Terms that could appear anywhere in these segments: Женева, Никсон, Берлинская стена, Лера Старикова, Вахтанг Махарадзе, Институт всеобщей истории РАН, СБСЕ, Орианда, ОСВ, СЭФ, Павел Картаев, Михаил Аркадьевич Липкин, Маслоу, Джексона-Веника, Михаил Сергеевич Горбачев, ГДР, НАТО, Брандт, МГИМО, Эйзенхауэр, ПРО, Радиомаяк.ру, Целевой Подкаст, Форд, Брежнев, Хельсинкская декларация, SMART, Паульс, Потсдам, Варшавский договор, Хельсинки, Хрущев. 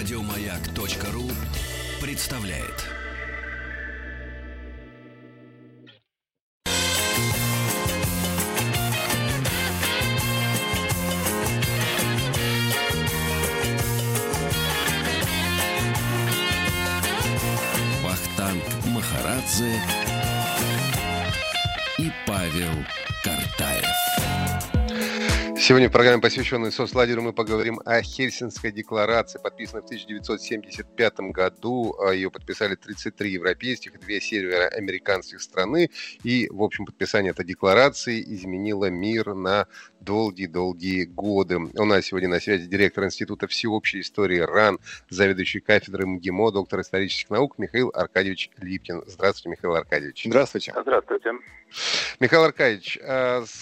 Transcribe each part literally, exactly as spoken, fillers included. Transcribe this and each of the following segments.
Радиомаяк.ру представляет. Вахтанг Махарадзе и Павел Картаев. Сегодня в программе, посвященной соцлагерю, мы поговорим о Хельсинкской декларации, подписанной в тысяча девятьсот семьдесят пятом году. Ее подписали тридцать три европейских и две североамериканских страны. И, в общем, подписание этой декларации изменило мир на долгие-долгие годы. У нас сегодня на связи директор Института всеобщей истории РАН, заведующий кафедрой МГИМО, доктор исторических наук Михаил Аркадьевич Липкин. Здравствуйте, Михаил Аркадьевич. Здравствуйте. Здравствуйте. Михаил Аркадьевич,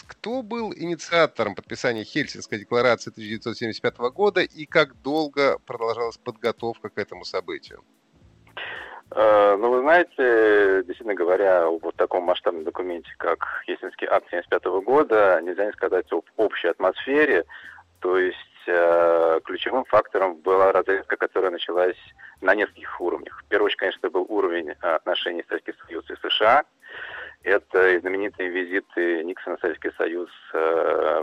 кто был инициатором подписания Хельсинкской декларации тысяча девятьсот семьдесят пятого года и как долго продолжалась подготовка к этому событию? Ну, вы знаете, действительно говоря, о вот таком масштабном документе, как Хельсинкский акт тысяча девятьсот семьдесят пятого года, нельзя не сказать об общей атмосфере. То есть ключевым фактором была развязка, которая началась на нескольких уровнях. В первую очередь, конечно, был уровень отношений Советского Союза и США. Это знаменитые визиты Никсона в Советский Союз,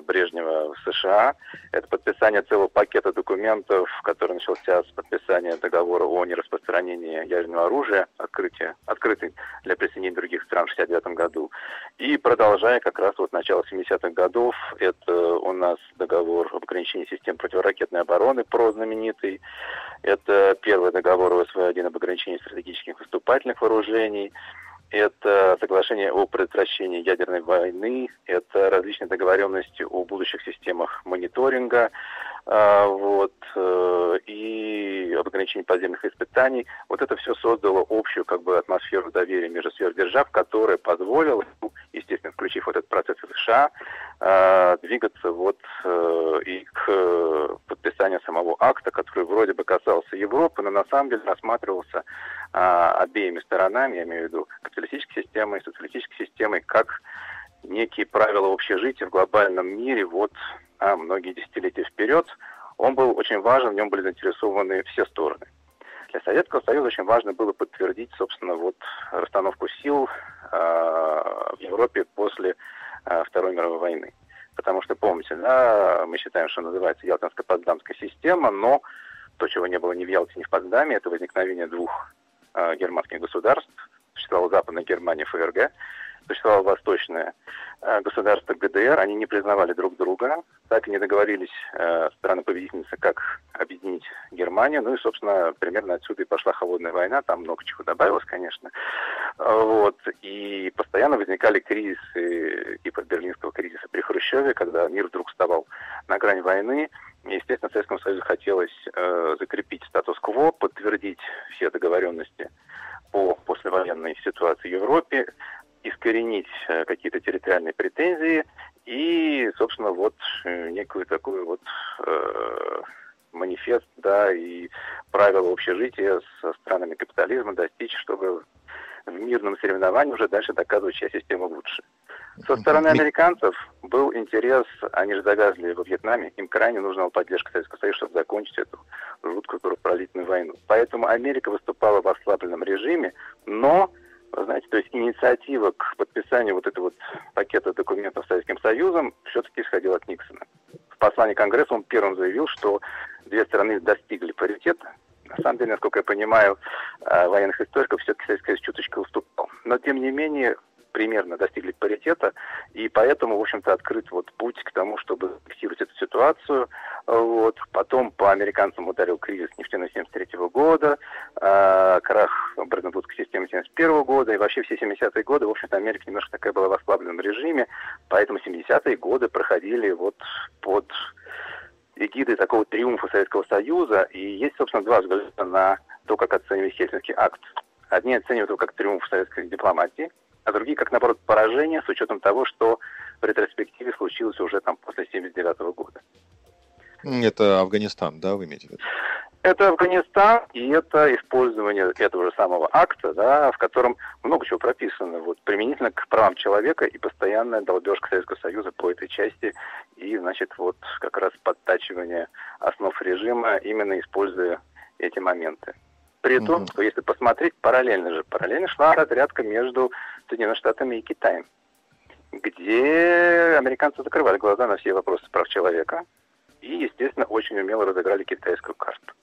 Брежнева в США. Это подписание целого пакета документов, который начался с подписания договора о нераспространении ядерного оружия, открытия, открытый для присоединения других стран в шестьдесят девятом году. И продолжая как раз вот начало семидесятых годов, это у нас договор об ограничении систем противоракетной обороны, ПРО знаменитый. Это первый договор О С В один об ограничении стратегических наступательных вооружений. Это соглашение о предотвращении ядерной войны, это различные договоренности о будущих системах мониторинга, вот, и об ограничении подземных испытаний. Вот это все создало общую как бы атмосферу доверия между сверхдержав, которая позволила, естественно, включив вот этот процесс США, двигаться вот и к подписанию самого акта, который вроде бы касался Европы, но на самом деле рассматривался обеими сторонами, я имею в виду капиталистической системой и социалистической системой, как некие правила общежития в глобальном мире вот а, многие десятилетия вперед. Он был очень важен, в нем были заинтересованы все стороны. Для Советского Союза очень важно было подтвердить, собственно, вот расстановку сил а, в Европе после а, Второй мировой войны. Потому что, помните, да, мы считаем, что называется Ялтинско-Потсдамская система, но то, чего не было ни в Ялте, ни в Потсдаме, это возникновение двух а, германских государств. Существовала Западная Германия, Ф Р Г, существовало Восточное государство Г Д Р. Они не признавали друг друга, так и не договорились э, страны-победительницы, как объединить Германию. Ну и, собственно, примерно отсюда и пошла холодная война. Там много чего добавилось, конечно. Вот. И постоянно возникали кризисы, типа берлинского кризиса при Хрущеве, когда мир вдруг вставал на грань войны. Естественно, Советскому Союзу хотелось э, закрепить статус-кво, подтвердить все договоренности по послевоенной ситуации в Европе, искоренить э, какие-то территориальные претензии и, собственно, вот э, некую такую вот э, манифест, да, и правила общежития со странами капитализма достичь, чтобы в мирном соревновании уже дальше доказывать, чья система лучше. Со стороны американцев был интерес, они же завязли во Вьетнаме, им крайне нужна была поддержка Советского Союза, чтобы закончить эту жуткую кровопролитную войну. Поэтому Америка выступала в ослабленном режиме, но, знаете, то есть инициатива к подписанию вот этого вот пакета документов с Советским Союзом все-таки исходила от Никсона. В послании Конгресса он первым заявил, что две страны достигли паритета. На самом деле, насколько я понимаю, военных историков, все-таки Советский Союз чуточку уступал. Но, тем не менее, примерно достигли паритета, и поэтому, в общем-то, открыт вот путь к тому, чтобы фиксировать эту ситуацию. Вот. Потом по американцам ударил кризис нефтяной семьдесят третьего года, э, крах Брандтской системы семьдесят первого года, и вообще все семидесятые годы, в общем-то, Америка немножко такая была в ослабленном режиме, поэтому семидесятые годы проходили вот под эгидой такого триумфа Советского Союза, и есть, собственно, два взгляда на то, как оценивать Хельсинкский акт. Одни оценивают его как триумф советской дипломатии, а другие, как, наоборот, поражение, с учетом того, что в ретроспективе случилось уже там после семьдесят девятого года. Это Афганистан, да, вы имеете в виду? Это Афганистан, и это использование этого же самого акта, да, в котором много чего прописано, вот, применительно к правам человека и постоянная долбежка Советского Союза по этой части, и, значит, вот как раз подтачивание основ режима, именно используя эти моменты. При том, угу. что если посмотреть, параллельно же, параллельно шла разрядка между Соединенными Штатами и Китаем, где американцы закрывали глаза на все вопросы прав человека и, естественно, очень умело разыграли китайскую карту.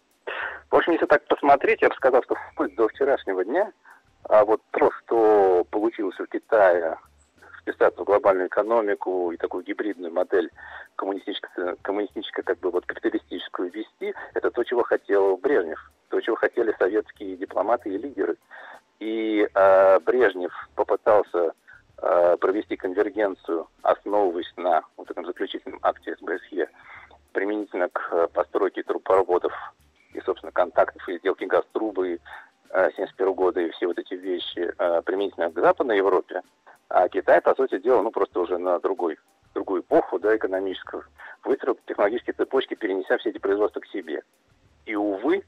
В общем, если так посмотреть, я бы сказал, что вплоть до вчерашнего дня, а вот то, что получилось у Китая вписаться в глобальную экономику и такую гибридную модель коммунистическую, коммунистическую как бы вот капиталистическую вести, это то, чего хотел Брежнев, то, чего хотели советские дипломаты и лидеры. И э, Брежнев попытался э, провести конвергенцию, основываясь на вот этом заключительном акте СБСЕ, применительно к постройке трубопроводов и, собственно, контактов, и сделки газтрубы семьдесят первого года, и все вот эти вещи применительно к Западной Европе, а Китай, по сути дела, ну просто уже на другой, другую эпоху, да, экономическую, выстроил технологические цепочки, перенеся все эти производства к себе. И, увы,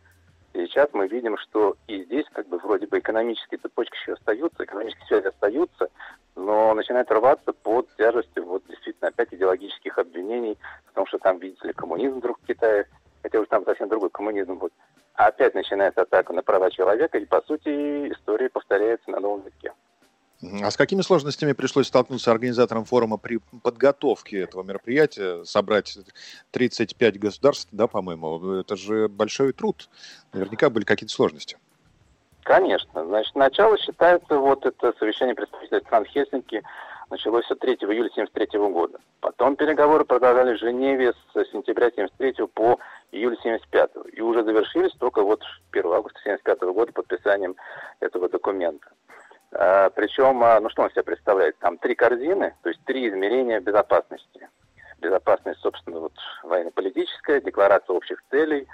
сейчас мы видим, что и здесь как бы вроде бы экономические цепочки еще остаются, экономические связи остаются, но начинает рваться под тяжестью вот действительно опять идеологических обвинений в том, что там, видите ли, коммунизм вдруг в Китае, хотя уже там совсем другой коммунизм будет. А опять начинается атака на права человека, и, по сути, история повторяется на новом витке. А с какими сложностями пришлось столкнуться организаторам форума при подготовке этого мероприятия? Собрать тридцать пять государств, да, по-моему, это же большой труд. Наверняка были какие-то сложности. Конечно. Значит, начало считается, вот это совещание представителей стран Хельсинки началось третьего июля тысяча девятьсот семьдесят третьего года. Потом переговоры продолжали в Женеве с сентября тысяча девятьсот семьдесят третьего по июль тысяча девятьсот семьдесят пятого. И уже завершились только вот первого августа тысяча девятьсот семьдесят пятого года подписанием этого документа. А, причем, а, ну что он себе представляет? Там три корзины, то есть три измерения безопасности. Безопасность, собственно, вот, военно-политическая, декларация общих целей,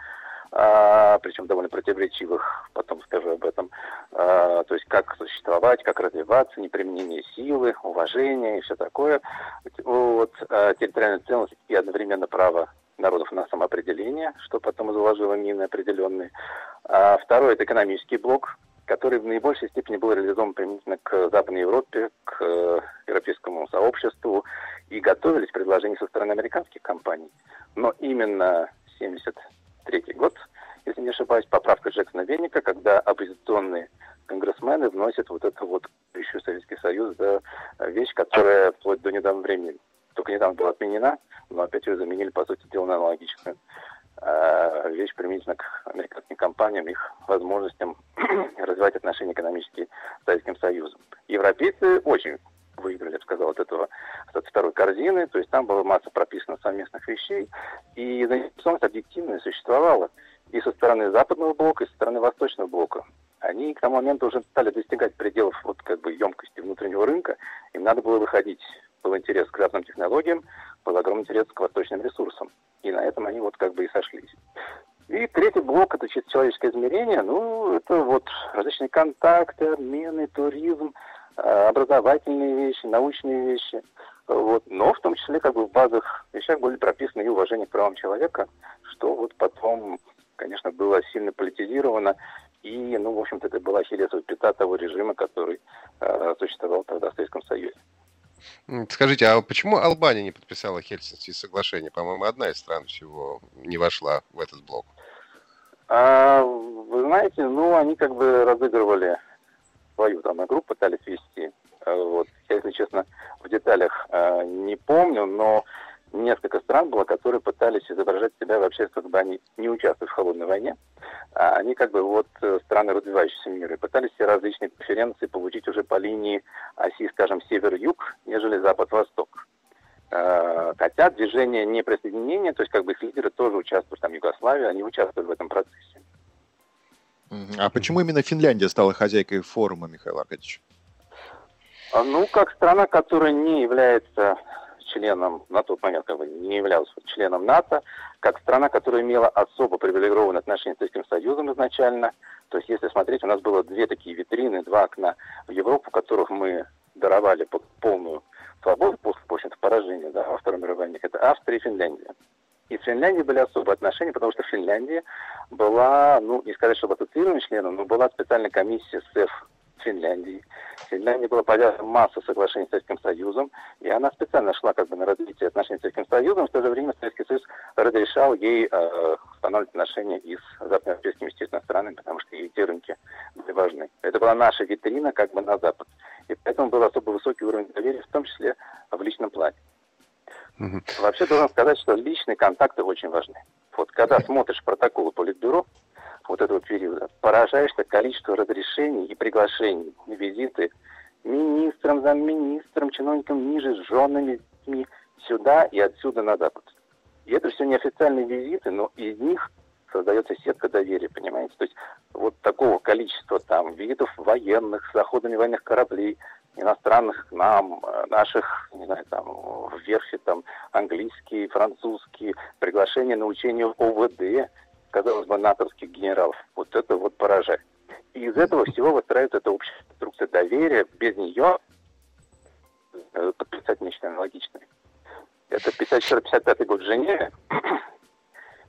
а, причем довольно противоречивых, потом скажу об этом, а, то есть как существовать, как развиваться, неприменение силы, уважение и все такое, вот, а, территориальная целостность и одновременно право народов на самоопределение, что потом заложило мины определенные. А, второй – это экономический блок, который в наибольшей степени был реализован применительно к Западной Европе, к э, европейскому сообществу, и готовились предложения со стороны американских компаний. Но именно семьдесят третий год, если не ошибаюсь, поправка Джексона-Веника, когда оппозиционные конгрессмены вносят вот эту вот еще Советский Союз, да, вещь, которая вплоть до недавнего времени, только недавно была отменена, но опять ее заменили, по сути дела, на аналогичную э, вещь применительно к американским компаниям, их возможностям развивать отношения экономические с Советским Союзом. Европейцы очень выиграли, я бы сказал, от этого, от второй корзины, то есть там была масса прописана совместных вещей, и заинтересованность объективная существовала и со стороны западного блока, и со стороны восточного блока. Они к тому моменту уже стали достигать пределов вот как бы емкости внутреннего рынка, им надо было выходить. Был интерес к западным технологиям, был огромный интерес к восточным ресурсам, и на этом они вот как бы и сошлись. И третий блок – это чисто человеческое измерение, ну, это вот различные контакты, обмены, туризм, образовательные вещи, научные вещи. Вот. Но в том числе как бы в базовых вещах были прописаны и уважение к правам человека, что вот потом, конечно, было сильно политизировано. И, ну, в общем-то, это была ахиллесова пята того режима, который э, существовал тогда в Советском Союзе. Скажите, а почему Албания не подписала Хельсинкские соглашения? По-моему, одна из стран всего не вошла в этот блок. А, вы знаете, ну, они как бы разыгрывали свою там игру, пытались вести. Вот. Я, если честно, в деталях а, не помню, но несколько стран было, которые пытались изображать себя вообще, как бы они не участвуют в холодной войне. А они как бы вот страны развивающегося мира. И пытались все различные преференции получить уже по линии оси, скажем, север-юг, нежели запад-восток. Хотя движение неприсоединения, то есть как бы их лидеры тоже участвуют, там Югославия, они участвуют в этом процессе. А почему именно Финляндия стала хозяйкой форума, Михаил Аркадьевич? Ну, как страна, которая не является членом, на тот момент как бы не являлась членом НАТО, как страна, которая имела особо привилегированные отношения с Советским Союзом изначально. То есть, если смотреть, у нас было две такие витрины, два окна в Европу, которых мы даровали полную свободу после, в общем-то, поражения, да, во Второй мировой войне. Это Австрия и Финляндия. И с Финляндией были особые отношения, потому что Финляндия была, ну, не сказать, чтобы ассоциированным членом, но была специальная комиссия СЭФ Финляндии. Финляндия была повязана массой соглашений с Советским Союзом, и она специально шла как бы на развитие отношений с Советским Союзом, в то же время Советский Союз разрешал ей э, устанавливать отношения и с западноевропейскими, естественно, странами, потому что ей те рынки были важны. Это была наша витрина как бы на Запад. И поэтому был особо высокий уровень доверия, в том числе в личном плане. Угу. Вообще должен сказать, что личные контакты очень важны. Вот когда смотришь протоколы Политбюро вот этого периода, поражаешься количеству разрешений и приглашений, визиты министрам, замминистрам, чиновникам ниже, с женами, детьми, сюда и отсюда на Запад. И это все неофициальные визиты, но из них создается сетка доверия, понимаете? То есть вот такого количества там визитов военных, с заходами военных кораблей, иностранных к нам, наших, не знаю, там, в верфи, там, английские, французские, приглашения на учение в ОВД, казалось бы, натовских генералов. Вот это вот поражает. И из этого всего выстраивается эта общая конструкция доверия. Без нее подписать нечто аналогичное. Это пятьдесят четвёртый — пятьдесят пятый год в Женеве.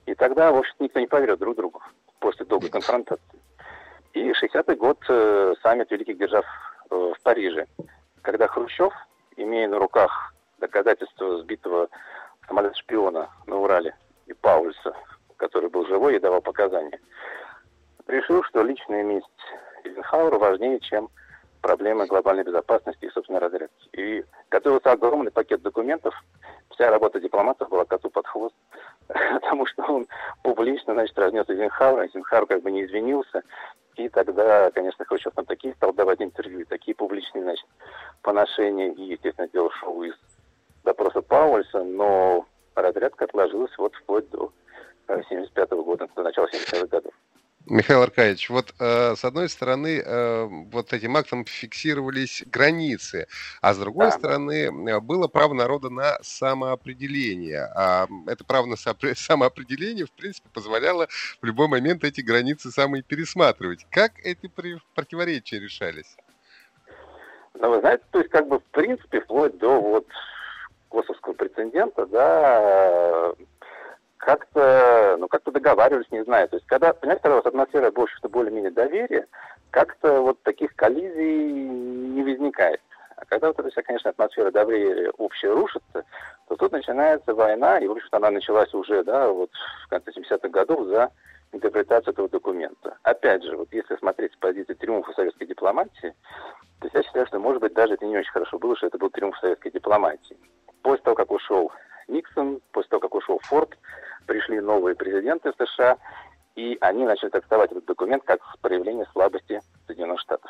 И тогда, в общем, никто не поверил друг другу после долгой конфронтации. И шестидесятый год э, саммит великих держав э, в Париже, когда Хрущев, имея на руках доказательства сбитого самолета-шпиона на Урале и Паульса, который был живой и давал показания, решил, что личная месть Эйзенхауэра важнее, чем проблемы глобальной безопасности и, собственно, разрядки. И готовился огромный пакет документов. Вся работа дипломатов была коту под хвост, потому что он публично, значит, разнес Эйзенхауэра, Эйзенхауэр как бы не извинился. И тогда, конечно, Хрущев там такие стал давать интервью, такие публичные, значит, поношения. И, естественно, делал шоу из допроса Паульса, но разрядка отложилась вот вплоть до семьдесят пятого года, до начала семидесятых годов. Михаил Аркадьевич, вот э, с одной стороны, э, вот этим актом фиксировались границы, а с другой да. стороны, было право народа на самоопределение. А это право на самоопределение, в принципе, позволяло в любой момент эти границы самые пересматривать. Как эти противоречия решались? Ну, вы знаете, то есть, как бы, в принципе, вплоть до вот косовского прецедента, да... как-то, ну, как-то договаривались, не знаю. То есть, когда, понимаете, когда у вас атмосфера больше, что более-менее доверие, как-то вот таких коллизий не возникает. А когда вот эта вся, конечно, атмосфера доверия общая рушится, то тут начинается война, и, в общем-то, она началась уже, да, вот в конце семидесятых годов за интерпретацию этого документа. Опять же, вот если смотреть с позиции триумфа советской дипломатии, то я считаю, что, может быть, даже это не очень хорошо было, что это был триумф советской дипломатии. После того, как ушел Никсон, после того, как ушел Форд, пришли новые президенты в США, и они начали трактовать этот документ как проявление слабости Соединенных Штатов.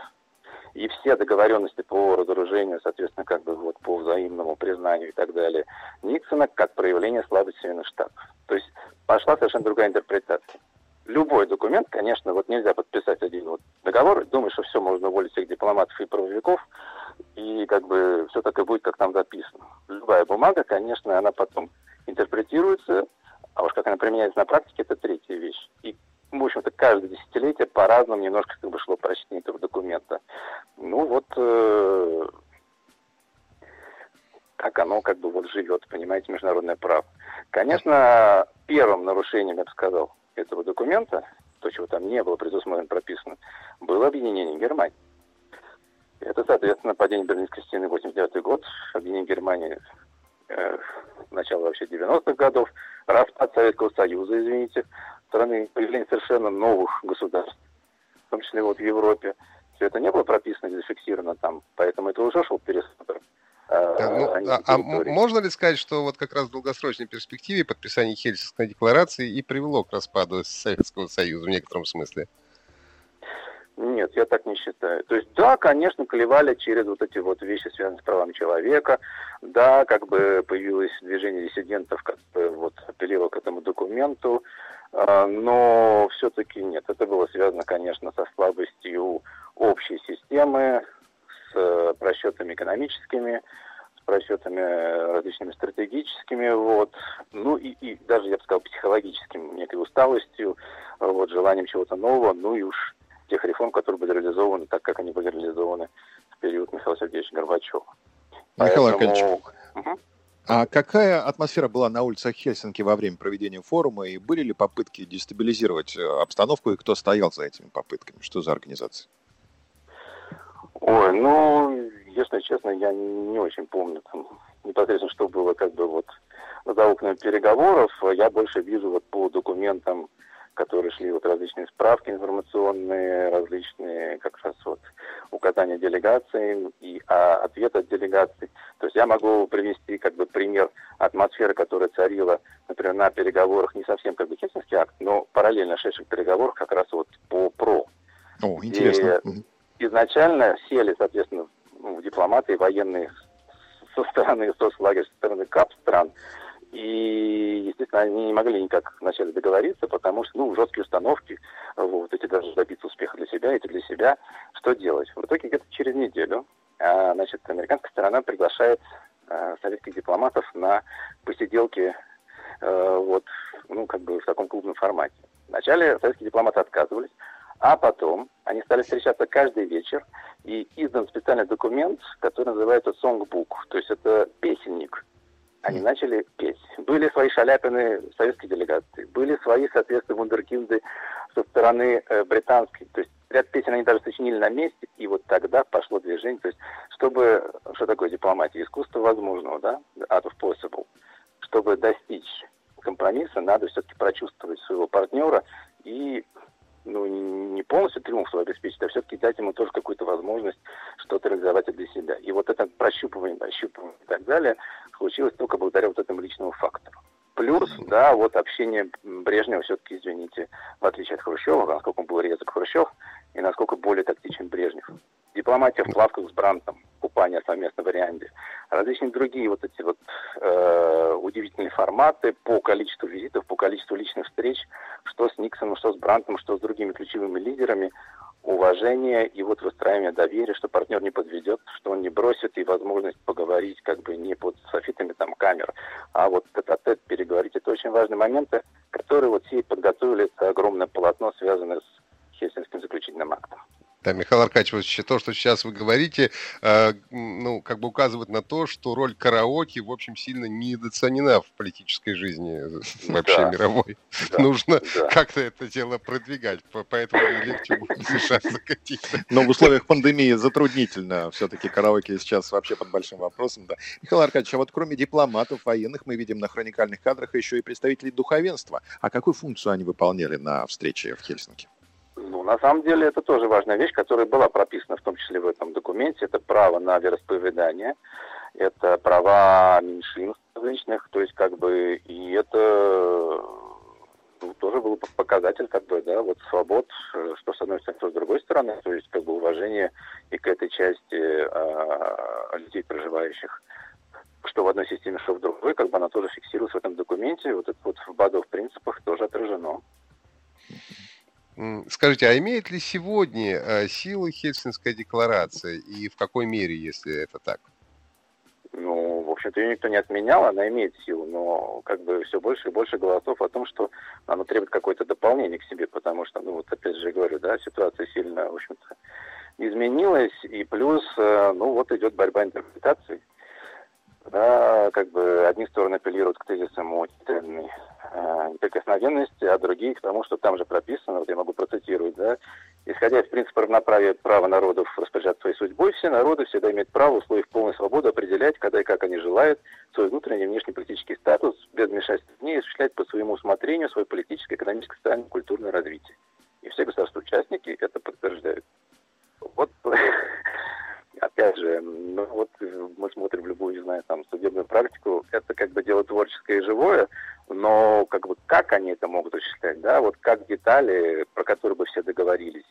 И все договоренности по разоружению, соответственно, как бы вот по взаимному признанию и так далее, Никсона как проявление слабости Соединенных Штатов. То есть пошла совершенно другая интерпретация. Любой документ, конечно, вот нельзя подписать один вот договор, думаешь, что все, можно уволить всех дипломатов и правовиков, и как бы все так и будет, как там записано. Любая бумага, конечно, она потом интерпретируется, а уж как она применяется на практике, это третья вещь. И, в общем-то, каждое десятилетие по-разному немножко как бы шло прочтение этого документа. Ну вот, э, как оно как бы вот живет, понимаете, международное право. Конечно, первым нарушением, я бы сказал, этого документа, то, чего там не было предусмотрено, прописано, было объединение Германии. Это, соответственно, падение Берлинской стены, восемьдесят девятый год, объединение Германии, э, начало вообще девяностых годов, распад Советского Союза, извините, страны, появление совершенно новых государств, в том числе вот в Европе. Все это не было прописано и зафиксировано там, поэтому это уже шел пересмотр. Ну, а, а можно ли сказать, что вот как раз в долгосрочной перспективе подписание Хельсинкской декларации и привело к распаду Советского Союза в некотором смысле? Нет, я так не считаю. То есть, да, конечно, клевали через вот эти вот вещи, связанные с правами человека. Да, как бы появилось движение диссидентов, как бы вот апеллировало к этому документу. Но все-таки нет, это было связано, конечно, со слабостью общей системы, с расчетами экономическими, с расчетами различными стратегическими, вот, ну и, и даже, я бы сказал, психологическим, некой усталостью, вот, желанием чего-то нового, ну и уж тех реформ, которые были реализованы так, как они были реализованы в период Михаила Сергеевича Горбачева. Михаил Поэтому... Аркадьевич, угу. А какая атмосфера была на улицах Хельсинки во время проведения форума, и были ли попытки дестабилизировать обстановку, и кто стоял за этими попытками, что за организация? Ой, ну, если честно, я не очень помню там непосредственно что было как бы вот за окнами переговоров, я больше вижу вот по документам, которые шли, вот различные справки информационные, различные как раз вот указания делегациям и а, ответ от делегаций. То есть я могу привести как бы пример атмосферы, которая царила, например, на переговорах, не совсем как бы Хельсинкский акт, но параллельно шедших переговорах как раз вот по ПРО. О, интересно. И изначально сели, соответственно, в дипломаты и военные со стороны соцлагеря, со стороны КАП стран. И, естественно, они не могли никак вначале договориться, потому что, ну, жесткие установки, вот, эти даже добиться успеха для себя, эти для себя, что делать? В итоге где-то через неделю, а, значит, американская сторона приглашает а, советских дипломатов на посиделки, а, вот, ну, как бы в таком клубном формате. Вначале советские дипломаты отказывались, а потом они стали встречаться каждый вечер, и издан специальный документ, который называется «Сонгбук», то есть это песенник. Они начали петь. Были свои шаляпины советской делегации, были свои, соответственно, вундеркинды со стороны э, британской. То есть ряд песен они даже сочинили на месте, и вот тогда пошло движение. То есть чтобы, что такое дипломатия? Искусство возможного, да, art of possible. Чтобы достичь компромисса, надо все-таки прочувствовать своего партнера и, ну, не полностью триумф свой обеспечить, а все-таки дать ему тоже какую-то возможность что-то реализовать для себя. И вот это прощупывание, прощупывание и так далее случилось только благодаря вот этому личному фактору. Плюс, да, вот общение Брежнева все-таки, извините, в отличие от Хрущева, насколько он был резок Хрущев и насколько более тактичен Брежнев. Дипломатия в плавках с Брандтом, купание совместно в Орианде, различные другие вот эти вот э, удивительные форматы по количеству визитов, по количеству личных встреч, что с Никсоном, что с Брандтом, что с другими ключевыми лидерами, уважение и вот выстраивание доверия, что партнер не подведет, что он не бросит, и возможность поговорить как бы не под софитами там камер, а вот тет-а-тет переговорить. Это очень важные моменты, которые вот все подготовили, это огромное полотно, связанное с Хельсинкским заключительным актом. Да, Михаил Аркадьевич, то, что сейчас вы говорите, э, ну, как бы указывает на то, что роль караоке, в общем, сильно недооценена в политической жизни вообще, да, мировой. Да, нужно, да, как-то это дело продвигать, поэтому легче будет решаться каких-то. Но в условиях пандемии затруднительно. Все-таки караоке сейчас вообще под большим вопросом. Да. Михаил Аркадьевич, а вот кроме дипломатов, военных, мы видим на хроникальных кадрах еще и представителей духовенства. А какую функцию они выполняли на встрече в Хельсинки? Ну, на самом деле, это тоже важная вещь, которая была прописана в том числе в этом документе. Это право на вероисповедание, это права меньшинств различных, то есть, как бы, и это, ну, тоже был показатель, как бы, да, вот свобод, что с одной стороны, что с другой стороны, то есть, как бы, уважение и к этой части э, людей, проживающих, что в одной системе, что в другой, как бы, она тоже фиксируется в этом документе, вот это вот в базовых принципах тоже отражено. Скажите, а имеет ли сегодня силу Хельсинкская декларация и в какой мере, если это так? Ну, в общем-то, ее никто не отменял, она имеет силу, но как бы все больше и больше голосов о том, что она требует какое-то дополнение к себе, потому что, ну, вот опять же говорю, да, ситуация сильно, в общем-то, изменилась, и плюс, ну, вот идет борьба интерпретаций. Да, как бы одни стороны апеллируют к тезисам о термине неприкосновенности, а другие к тому, что там же прописано, вот я могу процитировать, да, исходя из принципа равноправия права народов распоряжаться своей судьбой, все народы всегда имеют право в условиях полной свободы определять, когда и как они желают, свой внутренний и внешний политический статус, без вмешательства в ней, осуществлять по своему усмотрению свое политическое, экономическое, социальное, культурное развитие. И все государства-участники это подтверждают. Вот... Опять же, ну вот мы смотрим любую, не знаю, там, судебную практику, это как бы дело творческое и живое, но как бы как они это могут осуществлять, да, вот как детали, про которые бы все договорились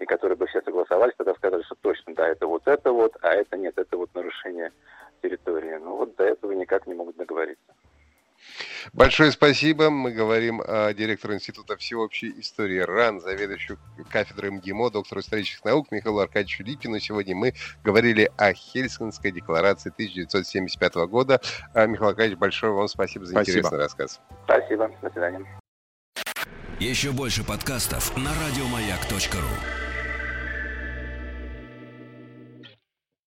и которые бы все согласовались, тогда сказали, что точно, да, это вот это вот, а это нет, это вот нарушение территории. Ну вот до этого никак не могут договориться. Большое спасибо. Мы говорим о директору Института всеобщей истории РАН, заведующему кафедрой МГИМО, доктору исторических наук Михаилу Аркадьевичу Липкину. Сегодня мы говорили о Хельсинкской декларации тысяча девятьсот семьдесят пятого года. Михаил Аркадьевич, большое вам спасибо за спасибо. Интересный рассказ. Спасибо. До свидания. Еще больше подкастов на радиомаяк точка ру.